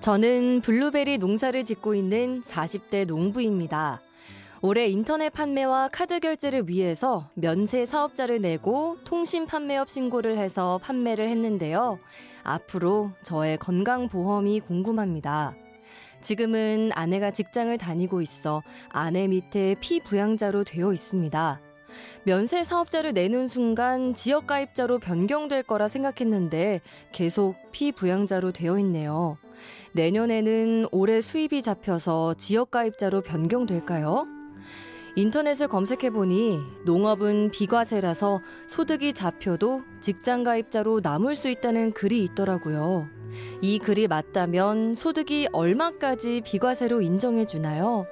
'저는 블루베리 농사를 짓고 있는 40대 농부입니다. 올해 인터넷 판매와 카드 결제를 위해서 면세 사업자를 내고 통신 판매업 신고를 해서 판매를 했는데요. 앞으로 저의 건강보험이 궁금합니다. 지금은 아내가 직장을 다니고 있어 아내 밑에 피부양자로 되어 있습니다. 면세 사업자를 내는 순간 지역가입자로 변경될 거라 생각했는데 계속 피부양자로 되어 있네요. 내년에는 올해 수입이 잡혀서 지역가입자로 변경될까요? 인터넷을 검색해보니 농업은 비과세라서 소득이 잡혀도 직장가입자로 남을 수 있다는 글이 있더라고요. 이 글이 맞다면 소득이 얼마까지 비과세로 인정해주나요?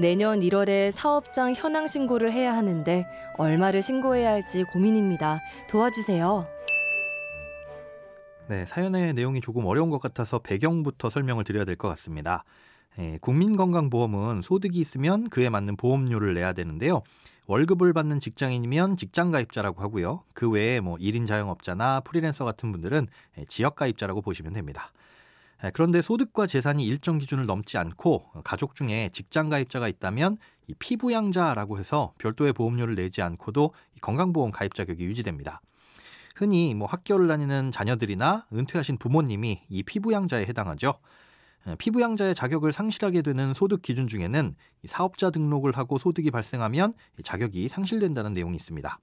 내년 1월에 사업장 현황 신고를 해야 하는데 얼마를 신고해야 할지 고민입니다. 도와주세요. 네, 사연의 내용이 조금 어려운 것 같아서 배경부터 설명을 드려야 될 것 같습니다. 국민건강보험은 소득이 있으면 그에 맞는 보험료를 내야 되는데요. 월급을 받는 직장인이면 직장가입자라고 하고요. 그 외에 1인 자영업자나 프리랜서 같은 분들은 지역가입자라고 보시면 됩니다. 그런데 소득과 재산이 일정 기준을 넘지 않고 가족 중에 직장가입자가 있다면 이 피부양자라고 해서 별도의 보험료를 내지 않고도 건강보험 가입 자격이 유지됩니다. 흔히 학교를 다니는 자녀들이나 은퇴하신 부모님이 이 피부양자에 해당하죠. 피부양자의 자격을 상실하게 되는 소득 기준 중에는 사업자 등록을 하고 소득이 발생하면 자격이 상실된다는 내용이 있습니다.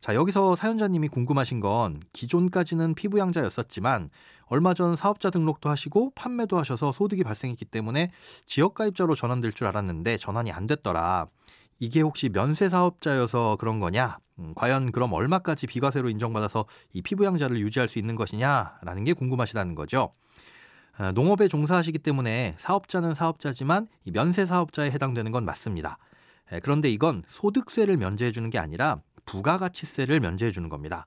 자, 여기서 사연자님이 궁금하신 건 기존까지는 피부양자였었지만 얼마 전 사업자 등록도 하시고 판매도 하셔서 소득이 발생했기 때문에 지역가입자로 전환될 줄 알았는데 전환이 안 됐더라. 이게 혹시 면세사업자여서 그런 거냐? 과연 그럼 얼마까지 비과세로 인정받아서 이 피부양자를 유지할 수 있는 것이냐라는 게 궁금하시다는 거죠. 농업에 종사하시기 때문에 사업자는 사업자지만 이 면세사업자에 해당되는 건 맞습니다. 그런데 이건 소득세를 면제해주는 게 아니라 부가가치세를 면제해주는 겁니다.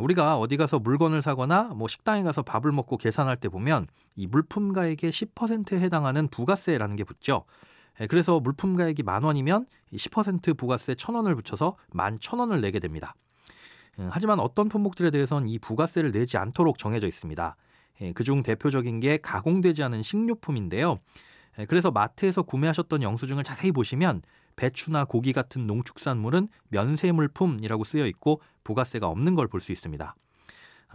우리가 어디 가서 물건을 사거나 식당에 가서 밥을 먹고 계산할 때 보면 이 물품가액의 10%에 해당하는 부가세라는 게 붙죠. 그래서 물품가액이 10,000원이면 10% 부가세 1,000원을 붙여서 11,000원을 내게 됩니다. 하지만 어떤 품목들에 대해서는 이 부가세를 내지 않도록 정해져 있습니다. 그중 대표적인 게 가공되지 않은 식료품인데요. 그래서 마트에서 구매하셨던 영수증을 자세히 보시면 배추나 고기 같은 농축산물은 면세물품이라고 쓰여 있고 부가세가 없는 걸 볼 수 있습니다.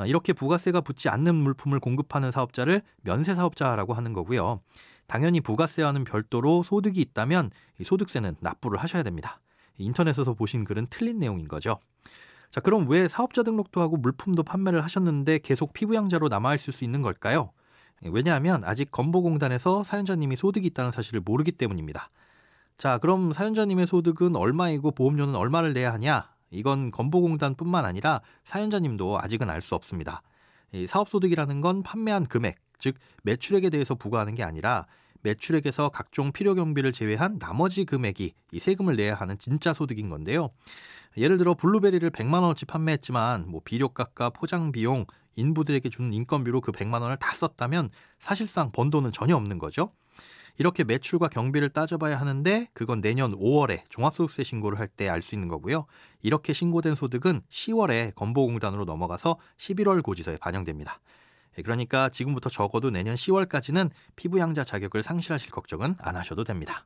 이렇게 부가세가 붙지 않는 물품을 공급하는 사업자를 면세사업자라고 하는 거고요. 당연히 부가세와는 별도로 소득이 있다면 소득세는 납부를 하셔야 됩니다. 인터넷에서 보신 글은 틀린 내용인 거죠. 자, 그럼 왜 사업자 등록도 하고 물품도 판매를 하셨는데 계속 피부양자로 남아있을 수 있는 걸까요? 왜냐하면 아직 건보공단에서 사연자님이 소득이 있다는 사실을 모르기 때문입니다. 자, 그럼 사연자님의 소득은 얼마이고 보험료는 얼마를 내야 하냐? 이건 건보공단뿐만 아니라 사연자님도 아직은 알 수 없습니다. 이 사업소득이라는 건 판매한 금액, 즉 매출액에 대해서 부과하는 게 아니라 매출액에서 각종 필요 경비를 제외한 나머지 금액이 이 세금을 내야 하는 진짜 소득인 건데요. 예를 들어 블루베리를 100만 원어치 판매했지만 비료값과 포장 비용, 인부들에게 주는 인건비로 그 100만 원을 다 썼다면 사실상 번 돈은 전혀 없는 거죠. 이렇게 매출과 경비를 따져봐야 하는데 그건 내년 5월에 종합소득세 신고를 할 때 알 수 있는 거고요. 이렇게 신고된 소득은 10월에 건보공단으로 넘어가서 11월 고지서에 반영됩니다. 그러니까 지금부터 적어도 내년 10월까지는 피부양자 자격을 상실하실 걱정은 안 하셔도 됩니다.